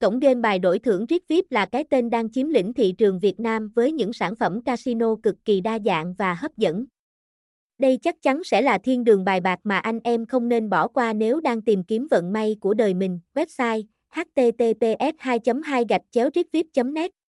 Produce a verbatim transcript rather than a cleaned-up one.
Cổng game bài đổi thưởng Rikvip là cái tên đang chiếm lĩnh thị trường Việt Nam với những sản phẩm casino cực kỳ đa dạng và hấp dẫn. Đây chắc chắn sẽ là thiên đường bài bạc mà anh em không nên bỏ qua nếu đang tìm kiếm vận may của đời mình. Website: h t t p s hai chấm hai gạch chéo rikvip chấm net